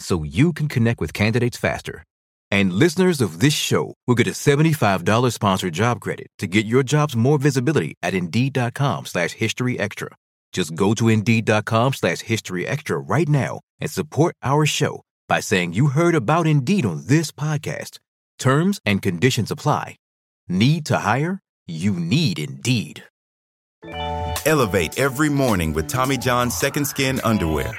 so you can connect with candidates faster. And listeners of this show will get a $75 sponsored job credit to get your jobs more visibility at Indeed.com/History Extra. Just go to Indeed.com/History Extra right now and support our show by saying you heard about Indeed on this podcast. Terms and conditions apply. Need to hire? You need Indeed. Elevate every morning with Tommy John's Second Skin underwear.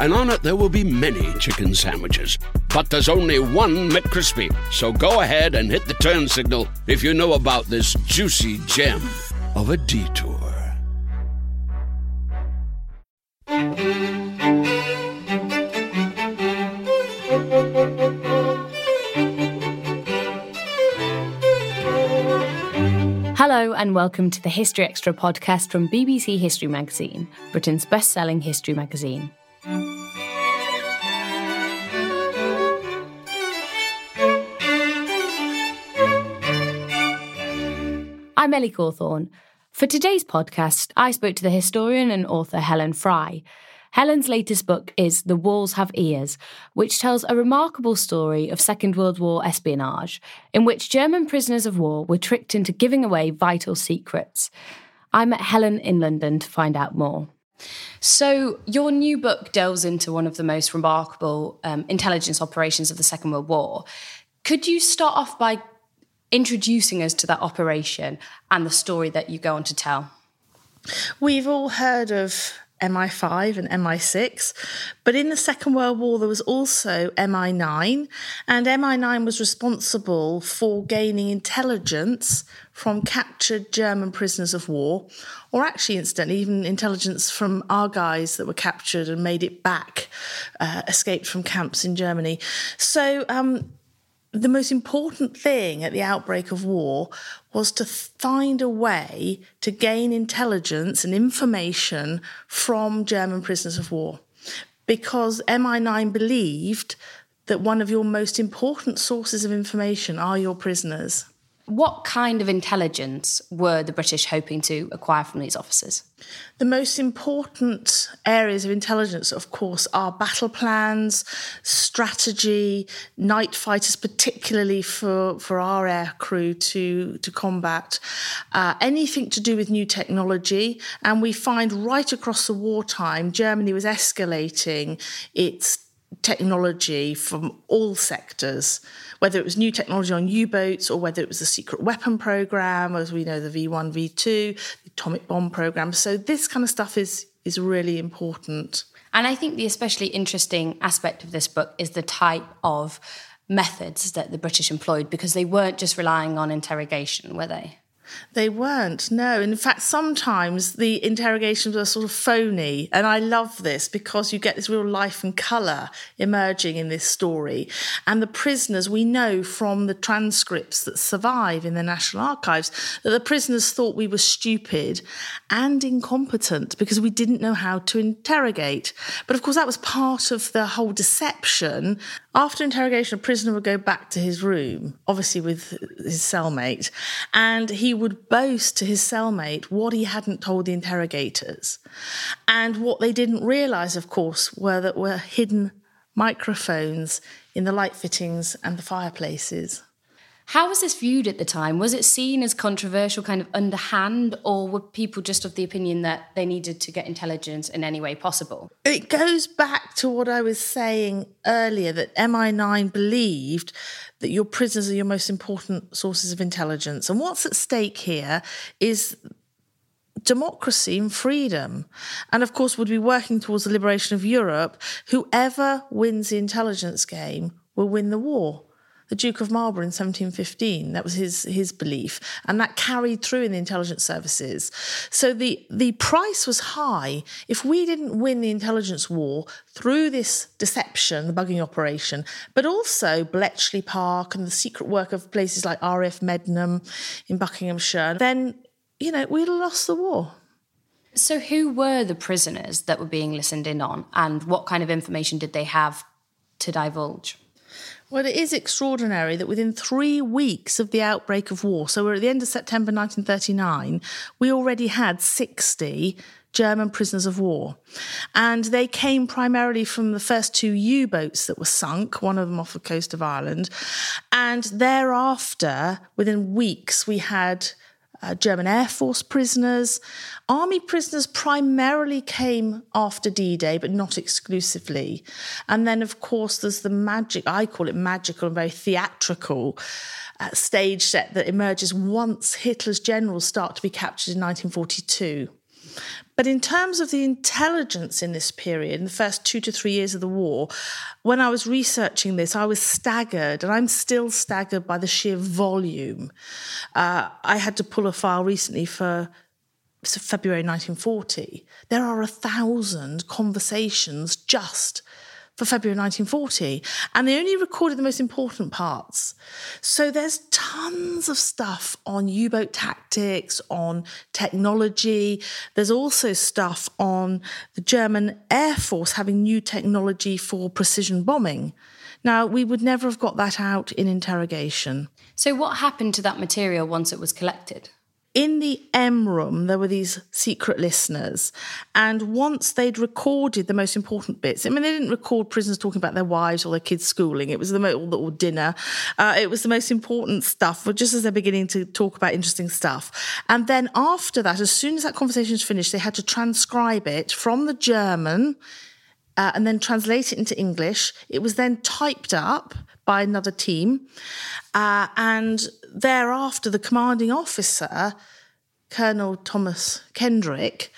and on it there will be many chicken sandwiches. But there's only one McCrispy, so go ahead and hit the turn signal if you know about this juicy gem of a detour. Hello and welcome to the History Extra podcast from BBC History Magazine, Britain's best-selling history magazine. I'm Ellie Cawthorne. For today's podcast, I spoke to the historian and author Helen Fry. Helen's latest book is The Walls Have Ears, which tells a remarkable story of Second World War espionage, in which German prisoners of war were tricked into giving away vital secrets. I met Helen in London to find out more. So your new book delves into one of the most remarkable intelligence operations of the Second World War. Could you start off by introducing us to that operation and the story that you go on to tell? We've all heard of MI5 and MI6, but in the Second World War there was also MI9, and MI9 was responsible for gaining intelligence from captured German prisoners of war, or actually, incidentally, even intelligence from our guys that were captured and made it back, escaped from camps in Germany. So the most important thing at the outbreak of war was to find a way to gain intelligence and information from German prisoners of war, because MI9 believed that one of your most important sources of information are your prisoners. What kind of intelligence were the British hoping to acquire from these officers? The most important areas of intelligence, of course, are battle plans, strategy, night fighters, particularly for our air crew to combat, anything to do with new technology. And we find right across the wartime, Germany was escalating its technology from all sectors, whether it was new technology on U-boats or whether it was the secret weapon program, as we know, the V1, V2, the atomic bomb program. So this kind of stuff is really important. And I think the especially interesting aspect of this book is the type of methods that the British employed, because they weren't just relying on interrogation, were they? They weren't, no. In fact, sometimes the interrogations are sort of phony, and I love this because you get this real life and colour emerging in this story. And the prisoners, we know from the transcripts that survive in the National Archives, that the prisoners thought we were stupid and incompetent because we didn't know how to interrogate. But of course, that was part of the whole deception After interrogation, a prisoner would go back to his room, obviously with his cellmate, and he would boast to his cellmate what he hadn't told the interrogators. And what they didn't realise, of course, were that were hidden microphones in the light fittings and the fireplaces. How was this viewed at the time? Was it seen as controversial, kind of underhand, or were people just of the opinion that they needed to get intelligence in any way possible? It goes back to what I was saying earlier, that MI9 believed that your prisoners are your most important sources of intelligence. And what's at stake here is democracy and freedom. And, of course, would be working towards the liberation of Europe. Whoever wins the intelligence game will win the war. The Duke of Marlborough in 1715, that was his belief, and that carried through in the intelligence services. So the price was high. If we didn't win the intelligence war through this deception, the bugging operation, but also Bletchley Park and the secret work of places like RF Medmenham in Buckinghamshire, then, you know, we'd have lost the war. So who were the prisoners that were being listened in on, and what kind of information did they have to divulge? Well, it is extraordinary that within 3 weeks of the outbreak of war, so we're at the end of September 1939, we already had 60 German prisoners of war. And they came primarily from the first 2 U-boats that were sunk, one of them off the coast of Ireland. And thereafter, within weeks, we had German Air Force prisoners. Army prisoners primarily came after D-Day, but not exclusively. And then, of course, there's the magic, I call it magical and very theatrical stage set that emerges once Hitler's generals start to be captured in 1942. But in terms of the intelligence in this period, in the first 2 to 3 years of the war, when I was researching this, I was staggered, and I'm still staggered by the sheer volume. I had to pull a file recently for February 1940. There are 1,000 conversations just for February 1940, and they only recorded the most important parts. So there's tons of stuff on U-boat tactics, on technology. There's also stuff on the German Air Force having new technology for precision bombing. Now, we would never have got that out in interrogation. So what happened to that material once it was collected? In the M room, there were these secret listeners, and once they'd recorded the most important bits, I mean, they didn't record prisoners talking about their wives or their kids' schooling. It was the or dinner. It was the most important stuff, just as they're beginning to talk about interesting stuff. And then after that, as soon as that conversation was finished, they had to transcribe it from the German and then translate it into English. It was then typed up by another team, and thereafter, the commanding officer, Colonel Thomas Kendrick,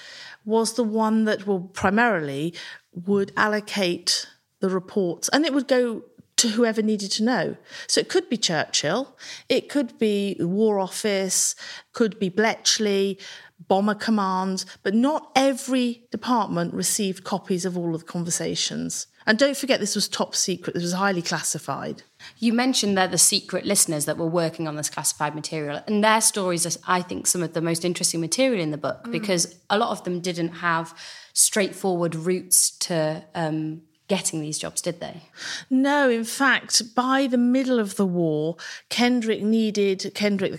was the one that will primarily would allocate the reports, and it would go to whoever needed to know. So it could be Churchill, it could be the War Office, could be Bletchley, Bomber Command, but not every department received copies of all of the conversations. And don't forget, this was top secret. This was highly classified. You mentioned there the secret listeners that were working on this classified material, and their stories are, I think, some of the most interesting material in the book, because a lot of them didn't have straightforward routes to getting these jobs, did they? No, in fact, by the middle of the war, Kendrick, the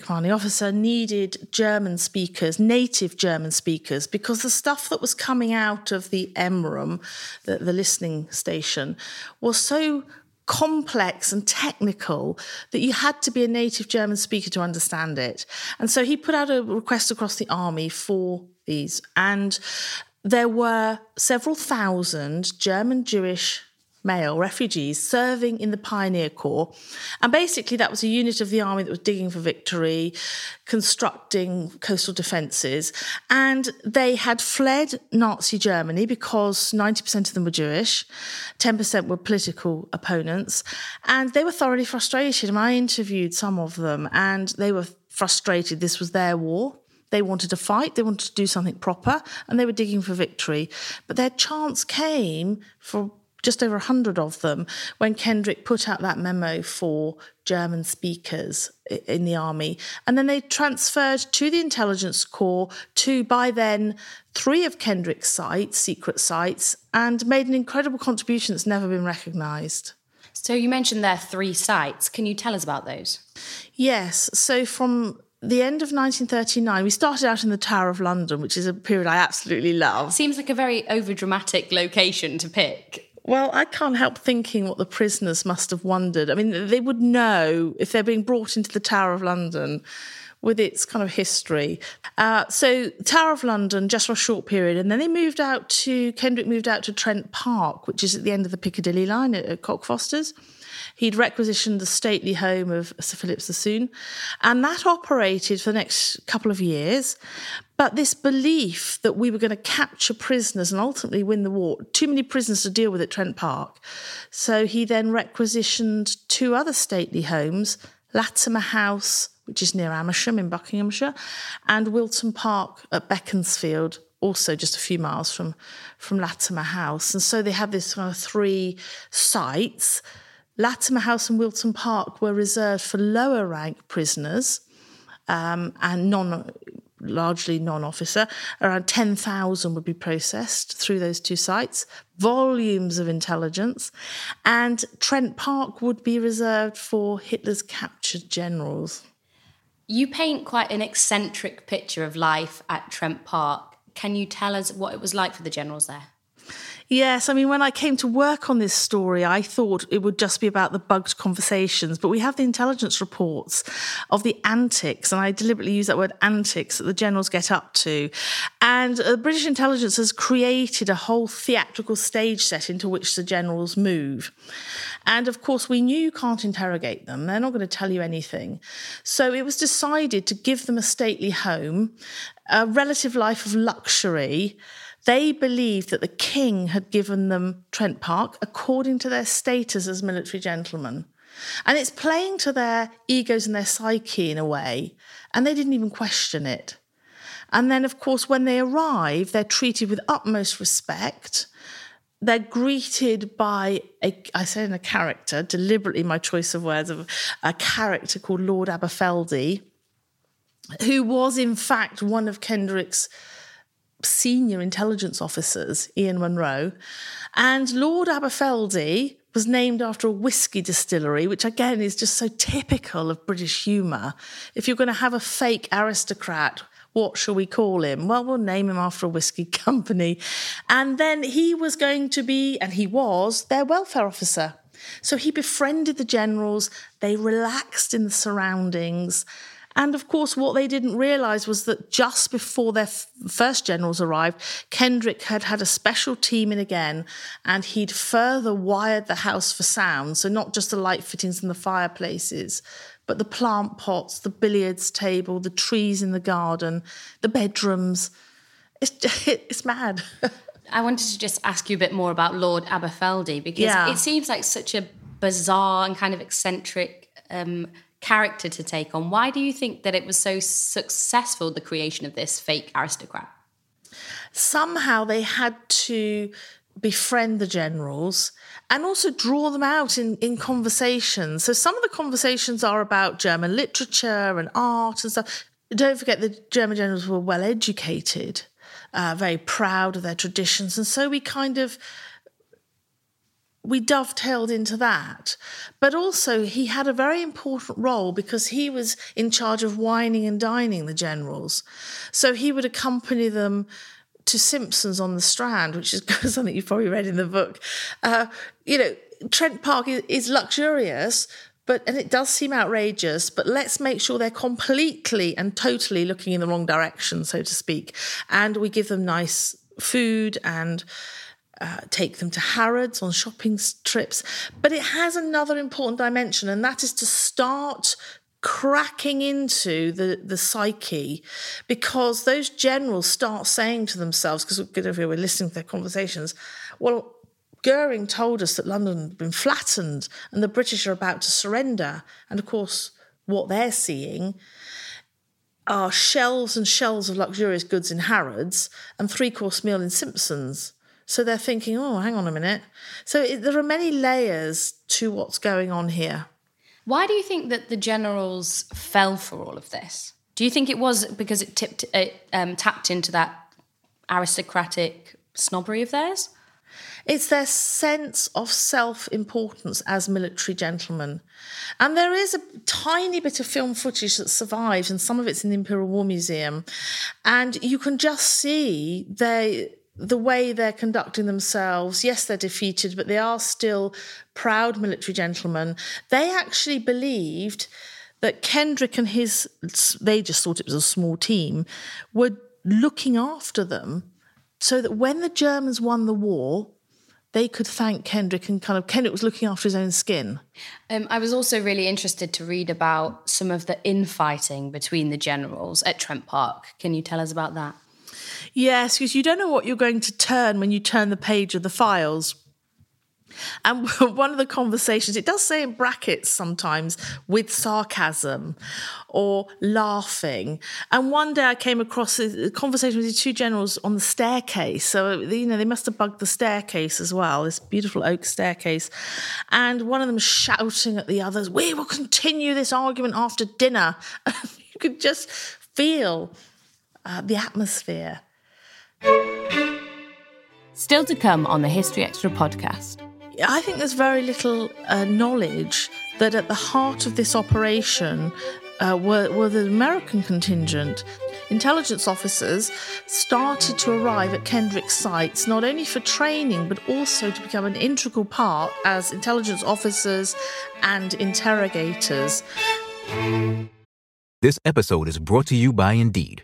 commanding officer, needed German speakers, native German speakers, because the stuff that was coming out of the M room, the listening station, was so complex and technical that you had to be a native German speaker to understand it. And so he put out a request across the army for these, and there were several thousand German Jewish male refugees serving in the Pioneer Corps. And basically that was a unit of the army that was digging for victory, constructing coastal defences. And they had fled Nazi Germany because 90% of them were Jewish, 10% were political opponents. And they were thoroughly frustrated. And I interviewed some of them, and they were frustrated. This was their war. They wanted to fight, they wanted to do something proper, and they were digging for victory. But their chance came for just over 100 of them when Kendrick put out that memo for German speakers in the army. And then they transferred to the Intelligence Corps to, by then, 3 of Kendrick's sites, secret sites, and made an incredible contribution that's never been recognised. So you mentioned there three sites. Can you tell us about those? Yes. So from the end of 1939, we started out in the Tower of London, which is a period I absolutely love. Seems like a very overdramatic location to pick. Well, I can't help thinking what the prisoners must have wondered. I mean, they would know if they're being brought into the Tower of London with its kind of history. So Tower of London, just for a short period, and then they Kendrick moved out to Trent Park, which is at the end of the Piccadilly line at Cockfosters. He'd requisitioned the stately home of Sir Philip Sassoon, and that operated for the next couple of years. But this belief that we were going to capture prisoners and ultimately win the war, too many prisoners to deal with at Trent Park. So he then requisitioned two other stately homes, Latimer House, which is near Amersham in Buckinghamshire, and Wilton Park at Beaconsfield, also just a few miles from Latimer House. And so they had this kind of three sites. Latimer House and Wilton Park were reserved for lower rank prisoners and largely non-officer. Around 10,000 would be processed through those two sites, volumes of intelligence. And Trent Park would be reserved for Hitler's captured generals. You paint quite an eccentric picture of life at Trent Park. Can you tell us what it was like for the generals there? Yes, I mean, when I came to work on this story, I thought it would just be about the bugged conversations, but we have the intelligence reports of the antics, and I deliberately use that word antics, that the generals get up to. And British intelligence has created a whole theatrical stage set into which the generals move. And of course, we knew you can't interrogate them. They're not going to tell you anything. So it was decided to give them a stately home, a relative life of luxury. They believed that the king had given them Trent Park according to their status as military gentlemen. And it's playing to their egos and their psyche in a way, and they didn't even question it. And then, of course, when they arrive, they're treated with utmost respect. They're greeted by, a character called Lord Aberfeldy, who was, in fact, one of Kendrick's senior intelligence officers, Ian Munro. And Lord Aberfeldy was named after a whiskey distillery, which again is just so typical of British humour. If you're going to have a fake aristocrat, what shall we call him? Well, we'll name him after a whiskey company. And then he was going to be, and he was, their welfare officer. So he befriended the generals. They relaxed in the surroundings. And, of course, what they didn't realise was that just before their first generals arrived, Kendrick had had a special team in again, and he'd further wired the house for sound, so not just the light fittings and the fireplaces, but the plant pots, the billiards table, the trees in the garden, the bedrooms. It's mad. I wanted to just ask you a bit more about Lord Aberfeldy, because it seems like such a bizarre and kind of eccentric character to take on. Why do you think that it was so successful, the creation of this fake aristocrat? Somehow they had to befriend the generals and also draw them out in conversations. So some of the conversations are about German literature and art and stuff. Don't forget the German generals were well educated, very proud of their traditions. And so we dovetailed into that. But also he had a very important role because he was in charge of wining and dining the generals. So he would accompany them to Simpsons on the Strand, which is something you've probably read in the book. Trent Park is luxurious, and it does seem outrageous, but let's make sure they're completely and totally looking in the wrong direction, so to speak. And we give them nice food and take them to Harrods on shopping trips. But it has another important dimension, and that is to start cracking into the psyche, because those generals start saying to themselves, because we're listening to their conversations, well, Goering told us that London had been flattened and the British are about to surrender. And, of course, what they're seeing are shelves and shelves of luxurious goods in Harrods and three-course meal in Simpsons. So they're thinking, oh, hang on a minute. So there are many layers to what's going on here. Why do you think that the generals fell for all of this? Do you think it was because it tapped into that aristocratic snobbery of theirs? It's their sense of self-importance as military gentlemen. And there is a tiny bit of film footage that survives, and some of it's in the Imperial War Museum. And you can just see the way they're conducting themselves. Yes, they're defeated, but they are still proud military gentlemen. They actually believed that Kendrick and his, they just thought it was a small team, were looking after them so that when the Germans won the war, they could thank Kendrick, and kind of Kendrick was looking after his own skin. I was also really interested to read about some of the infighting between the generals at Trent Park. Can you tell us about that? Yes, because you don't know what you're going to turn when you turn the page of the files. And one of the conversations, it does say in brackets sometimes, with sarcasm or laughing. And one day I came across a conversation with the two generals on the staircase. So, you know, they must have bugged the staircase as well, this beautiful oak staircase. And one of them shouting at the others, "We will continue this argument after dinner." You could just feel the atmosphere. Still to come on the History Extra podcast. I think there's very little knowledge that at the heart of this operation were the American contingent. Intelligence officers started to arrive at Kendrick's sites, not only for training, but also to become an integral part as intelligence officers and interrogators. This episode is brought to you by Indeed.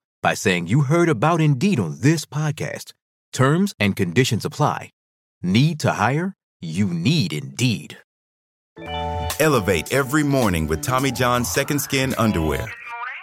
by saying you heard about Indeed on this podcast. Terms and conditions apply. Need to hire? You need Indeed. Elevate every morning with Tommy John's Second Skin underwear.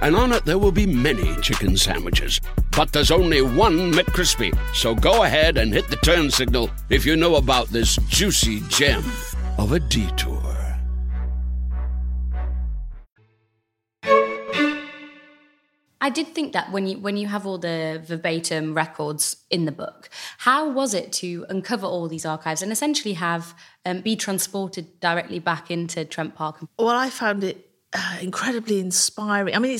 and on it there will be many chicken sandwiches. But there's only one McCrispy, so go ahead and hit the turn signal if you know about this juicy gem of a detour. I did think that when you have all the verbatim records in the book, how was it to uncover all these archives and essentially have be transported directly back into Trent Park? Well, I found it incredibly inspiring. I mean,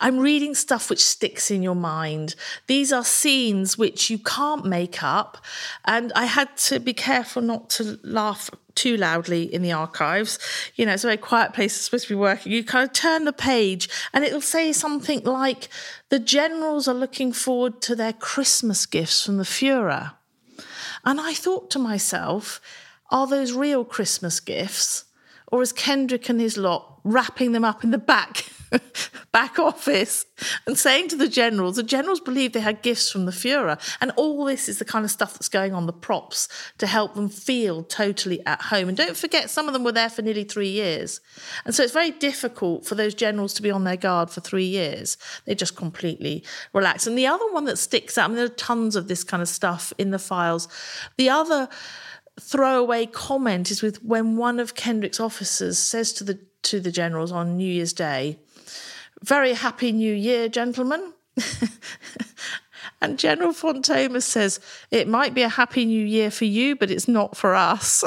I'm reading stuff which sticks in your mind. These are scenes which you can't make up, and I had to be careful not to laugh too loudly in the archives. You know, it's a very quiet place, it's supposed to be working. You kind of turn the page and it'll say something like, the generals are looking forward to their Christmas gifts from the Führer. And I thought to myself, are those real Christmas gifts? Or is Kendrick and his lot wrapping them up in the back office and saying to the generals believed they had gifts from the Führer. And all this is the kind of stuff that's going on, the props, to help them feel totally at home. And don't forget, some of them were there for nearly 3 years. And so it's very difficult for those generals to be on their guard for 3 years. They just completely relax. And the other one that sticks out, I mean, there are tons of this kind of stuff in the files. The other throwaway comment is with when one of Kendrick's officers says to the generals on New Year's Day, "Very happy New Year, gentlemen." And General Fontoma says, "It might be a happy New Year for you, but it's not for us."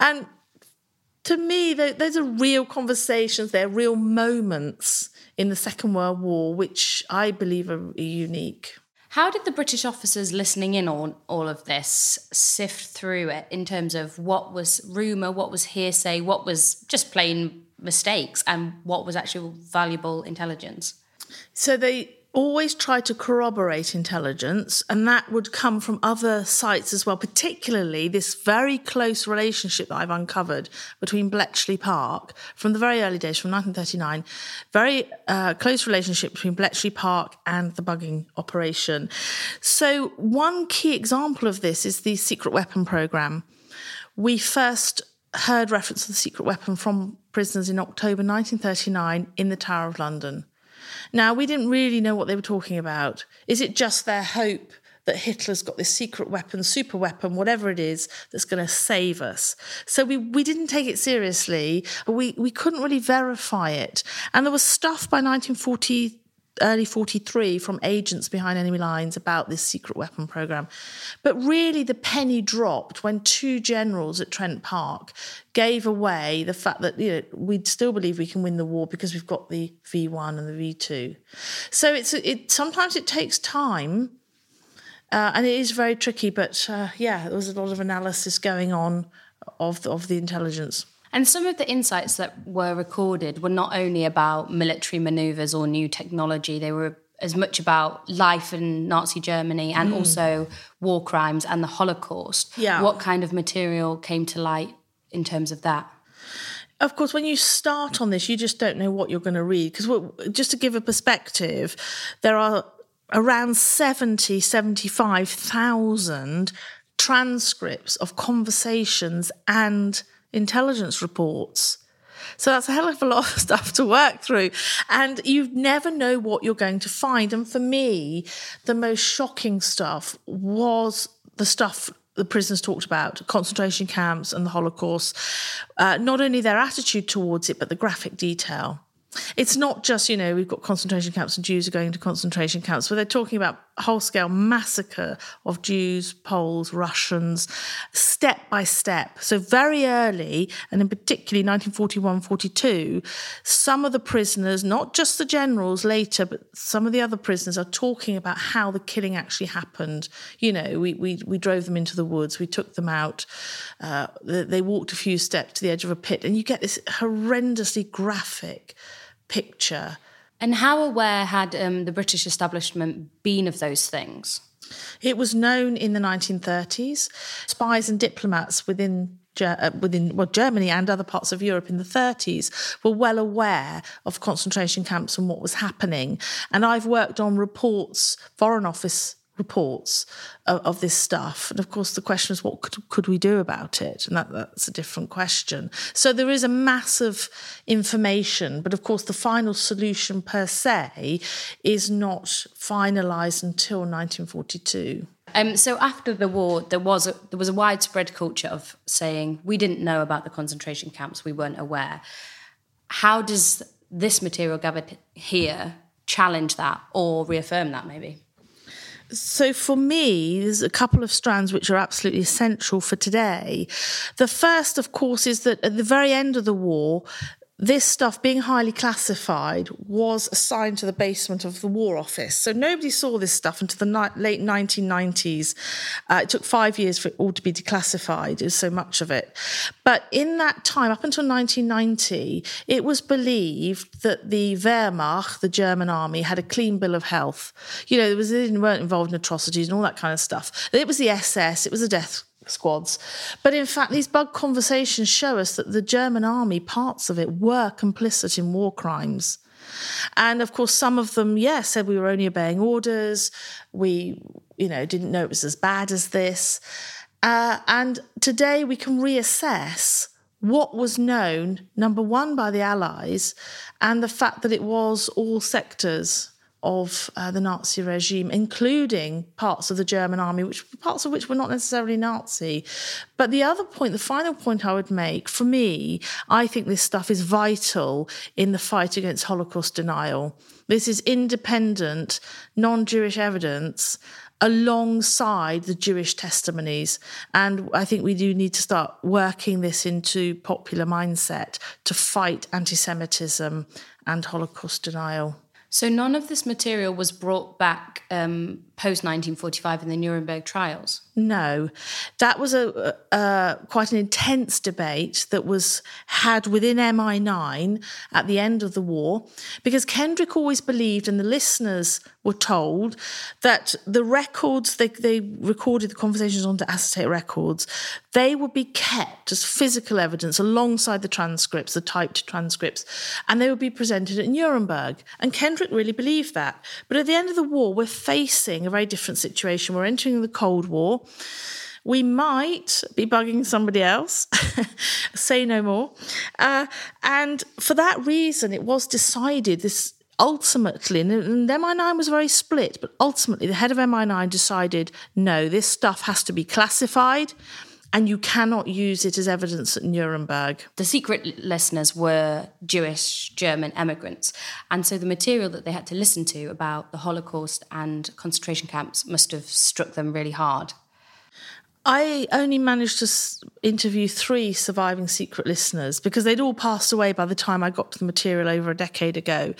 And to me, those are real conversations. They're real moments in the Second World War, which I believe are unique. How did the British officers listening in on all of this sift through it in terms of what was rumour, what was hearsay, what was just plain mistakes, and what was actual valuable intelligence? So they always tried to corroborate intelligence, and that would come from other sites as well, particularly this very close relationship that I've uncovered between Bletchley Park from the very early days, from 1939, very close relationship between Bletchley Park and the bugging operation. So one key example of this is the secret weapon programme. We first heard reference to the secret weapon from prisoners in October 1939 in the Tower of London. Now, we didn't really know what they were talking about. Is it just their hope that Hitler's got this secret weapon, super weapon, whatever it is, that's going to save us? So we didn't take it seriously, but we couldn't really verify it. And there was stuff by 1940, early 43, from agents behind enemy lines about this secret weapon programme. But really the penny dropped when two generals at Trent Park gave away the fact that, you know, we'd still believe we can win the war because we've got the V1 and the V2. So sometimes it takes time, and it is very tricky, but there was a lot of analysis going on of the intelligence. And some of the insights that were recorded were not only about military manoeuvres or new technology, they were as much about life in Nazi Germany and also war crimes and the Holocaust. Yeah. What kind of material came to light in terms of that? Of course, when you start on this, you just don't know what you're going to read. Because just to give a perspective, there are around 75,000 transcripts of conversations and intelligence reports. So that's a hell of a lot of stuff to work through. And you never know what you're going to find. And for me, the most shocking stuff was the stuff the prisoners talked about, concentration camps and the Holocaust. Not only their attitude towards it, but the graphic detail. It's not just, you know, we've got concentration camps and Jews are going to concentration camps, but they're talking about whole-scale massacre of Jews, Poles, Russians, step by step. So very early, and in particularly 1941-42, some of the prisoners, not just the generals later, but some of the other prisoners are talking about how the killing actually happened. You know, we drove them into the woods, we took them out, they walked a few steps to the edge of a pit, and you get this horrendously graphic picture. And how aware had the British establishment been of those things? It was known in the 1930s. Spies and diplomats within Germany and other parts of Europe in the 30s were well aware of concentration camps and what was happening. And I've worked on reports, Foreign Office reports of this stuff. And of course the question is, what could we do about it? And that's a different question. So there is a mass of information, but of course the final solution per se is not finalised until 1942. So after the war, there was a widespread culture of saying, we didn't know about the concentration camps, we weren't aware. How does this material gathered here challenge that or reaffirm that maybe? So for me, there's a couple of strands which are absolutely essential for today. The first, of course, is that at the very end of the war, this stuff, being highly classified, was assigned to the basement of the War Office. So nobody saw this stuff until the late 1990s. It took 5 years for it all to be declassified, there's so much of it. But in that time, up until 1990, it was believed that the Wehrmacht, the German army, had a clean bill of health. You know, they weren't involved in atrocities and all that kind of stuff. It was the SS, it was the death squads. But in fact, these bug conversations show us that the German army, parts of it, were complicit in war crimes. And of course, some of them, said we were only obeying orders. We, you know, didn't know it was as bad as this. And today we can reassess what was known, number one, by the Allies, and the fact that it was all sectors of the Nazi regime, including parts of the German army, parts of which were not necessarily Nazi. But the other point, the final point I would make, for me, I think this stuff is vital in the fight against Holocaust denial. This is independent, non-Jewish evidence alongside the Jewish testimonies. And I think we do need to start working this into popular mindset to fight anti-Semitism and Holocaust denial. So none of this material was brought back post-1945 in the Nuremberg trials? No, that was quite an intense debate that was had within MI9 at the end of the war, because Kendrick always believed, and the listeners were told, that the records, they recorded the conversations onto acetate records, they would be kept as physical evidence alongside the transcripts, the typed transcripts, and they would be presented at Nuremberg. And Kendrick really believed that. But at the end of the war, we're facing a very different situation. We're entering the Cold War. We might be bugging somebody else, say no more. And for that reason, it was decided this ultimately, and MI9 was very split, but ultimately the head of MI9 decided, no, this stuff has to be classified and you cannot use it as evidence at Nuremberg. The secret listeners were Jewish German emigrants, and so the material that they had to listen to about the Holocaust and concentration camps must have struck them really hard. I only managed to interview 3 surviving secret listeners because they'd all passed away by the time I got to the material over a decade ago.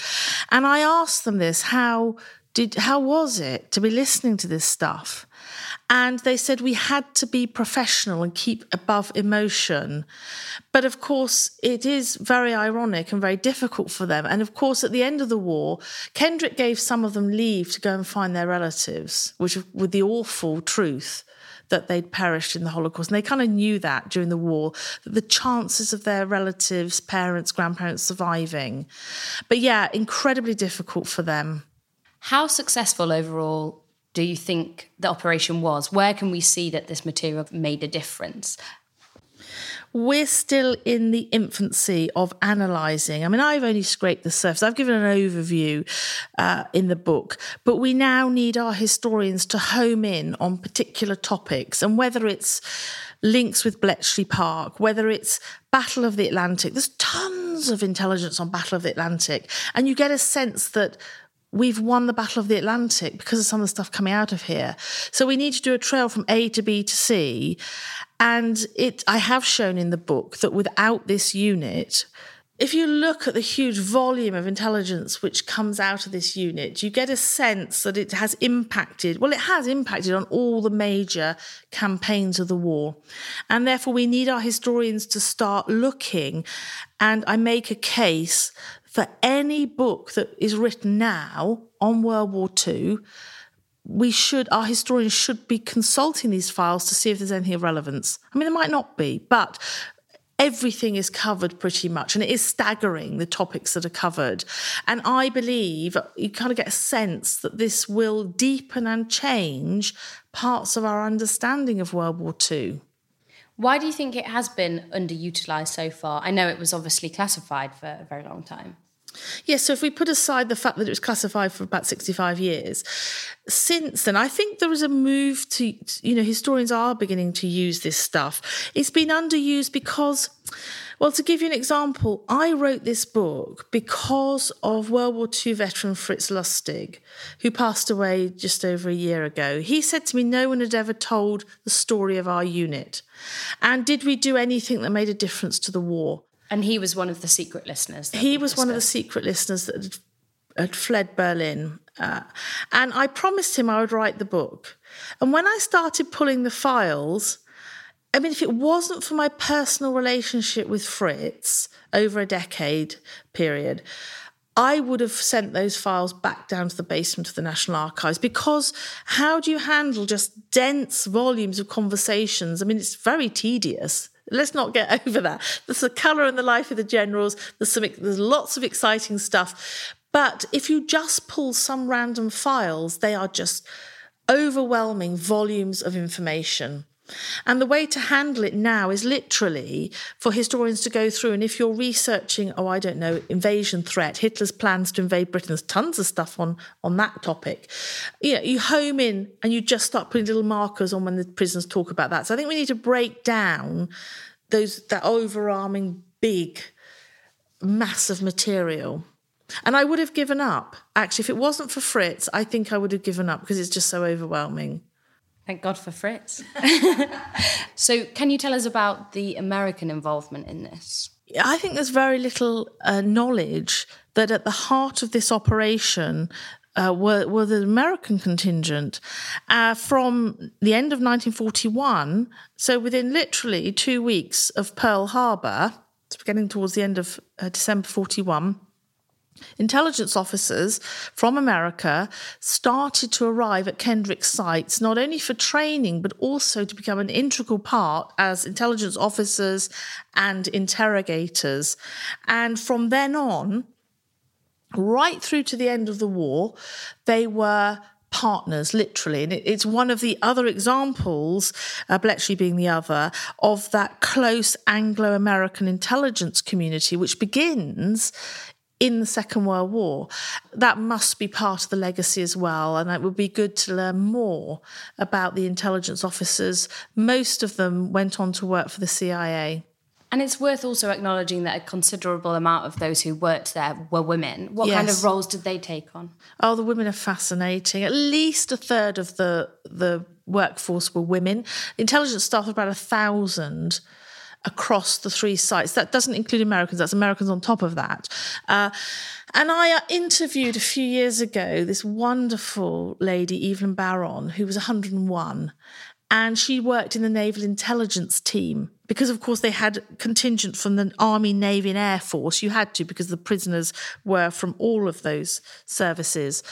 And I asked them this, how was it to be listening to this stuff? And they said we had to be professional and keep above emotion. But of course, it is very ironic and very difficult for them. And of course, at the end of the war, Kendrick gave some of them leave to go and find their relatives, which with the awful truth that they'd perished in the Holocaust. And they kind of knew that during the war, that the chances of their relatives, parents, grandparents surviving. But yeah, incredibly difficult for them. How successful overall do you think the operation was? Where can we see that this material made a difference? We're still in the infancy of analysing. I mean, I've only scraped the surface. I've given an overview in the book, but we now need our historians to home in on particular topics, and whether it's links with Bletchley Park, whether it's Battle of the Atlantic, there's tons of intelligence on Battle of the Atlantic, and you get a sense that we've won the Battle of the Atlantic because of some of the stuff coming out of here. So we need to do a trail from A to B to C. And I have shown in the book that without this unit, if you look at the huge volume of intelligence which comes out of this unit, you get a sense that it has impacted on all the major campaigns of the war. And therefore, we need our historians to start looking. And I make a case for any book that is written now on World War II, our historians should be consulting these files to see if there's anything of relevance. I mean, there might not be, but everything is covered pretty much, and it is staggering, the topics that are covered. And I believe you kind of get a sense that this will deepen and change parts of our understanding of World War II. Why do you think it has been underutilised so far? I know it was obviously classified for a very long time. Yes, so if we put aside the fact that it was classified for about 65 years, since then, I think there was a move to, historians are beginning to use this stuff. It's been underused because, well, to give you an example, I wrote this book because of World War II veteran Fritz Lustig, who passed away just over a year ago. He said to me, no one had ever told the story of our unit. And did we do anything that made a difference to the war? And he was one of the secret listeners. He was one of the secret listeners that had fled Berlin. And I promised him I would write the book. And when I started pulling the files, I mean, if it wasn't for my personal relationship with Fritz over a decade period, I would have sent those files back down to the basement of the National Archives, because how do you handle just dense volumes of conversations? I mean, it's very tedious. Let's not get over that. There's the colour and the life of the generals. There's lots of exciting stuff. But if you just pull some random files, they are just overwhelming volumes of information. And the way to handle it now is literally for historians to go through, and if you're researching, invasion threat, Hitler's plans to invade Britain, there's tons of stuff on that topic. You home in and you just start putting little markers on when the prisoners talk about that. So I think we need to break down that overarming, big mass of material. And I would have given up. Actually, if it wasn't for Fritz, I think I would have given up because it's just so overwhelming. Thank God for Fritz. So can you tell us about the American involvement in this? I think there's very little knowledge that at the heart of this operation were the American contingent from the end of 1941, so within literally 2 weeks of Pearl Harbor, getting towards the end of December 41, intelligence officers from America started to arrive at Kendrick's sites, not only for training, but also to become an integral part as intelligence officers and interrogators. And from then on, right through to the end of the war, they were partners, literally. And it's one of the other examples, Bletchley being the other, of that close Anglo-American intelligence community, which begins in the Second World War. That must be part of the legacy as well, and it would be good to learn more about the intelligence officers. Most of them went on to work for the CIA. And it's worth also acknowledging that a considerable amount of those who worked there were women. What kind of roles did they take on? Oh, the women are fascinating. At least a third of the workforce were women. Intelligence staff were about 1,000 across the three sites. That doesn't include Americans. That's Americans on top of that. And I interviewed a few years ago this wonderful lady, Evelyn Baron, who was 101. And she worked in the Naval Intelligence team because, of course, they had contingent from the Army, Navy and Air Force. You had to, because the prisoners were from all of those services.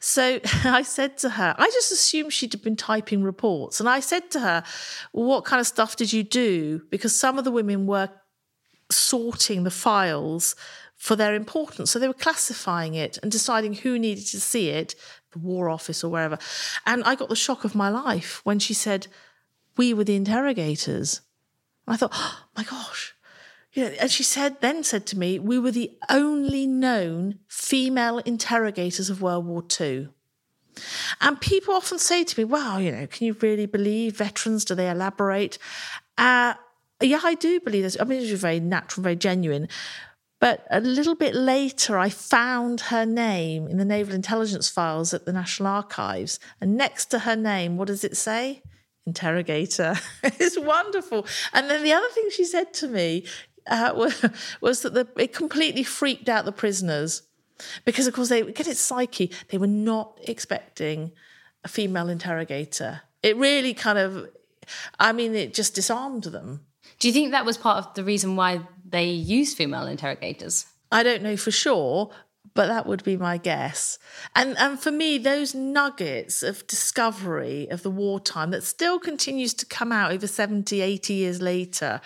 So I said to her, I just assumed she'd been typing reports. And I said to her, well, what kind of stuff did you do? Because some of the women were sorting the files for their importance. So they were classifying it and deciding who needed to see it, War Office or wherever. And I got the shock of my life when she said, we were the interrogators. And I thought, oh my gosh. You know, and she said to me, we were the only known female interrogators of World War II. And people often say to me, wow, you know, can you really believe veterans? Do they elaborate? Yeah, I do believe this. I mean, it's very natural, very genuine. But a little bit later, I found her name in the Naval Intelligence files at the National Archives. And next to her name, what does it say? Interrogator. It's wonderful. And then the other thing she said to me was that it completely freaked out the prisoners. Because, of course, because it's psyche, they were not expecting a female interrogator. It really kind of, I mean, it just disarmed them. Do you think that was part of the reason why they use female interrogators? I don't know for sure, but that would be my guess. And for me, those nuggets of discovery of the wartime that still continues to come out over 70, 80 years later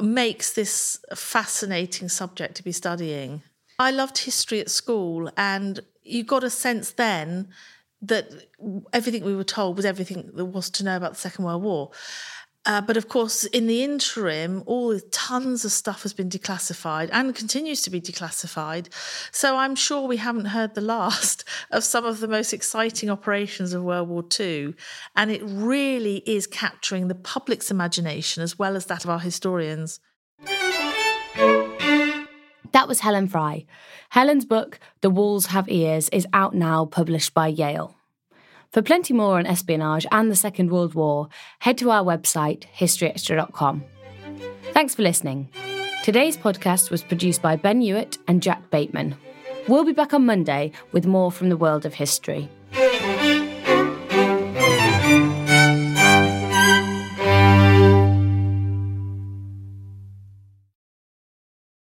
makes this a fascinating subject to be studying. I loved history at school, and you got a sense then that everything we were told was everything there was to know about the Second World War. But of course, in the interim, tons of stuff has been declassified and continues to be declassified. So I'm sure we haven't heard the last of some of the most exciting operations of World War II. And it really is capturing the public's imagination as well as that of our historians. That was Helen Fry. Helen's book, The Walls Have Ears, is out now, published by Yale. For plenty more on espionage and the Second World War, head to our website, historyextra.com. Thanks for listening. Today's podcast was produced by Ben Hewitt and Jack Bateman. We'll be back on Monday with more from the world of history.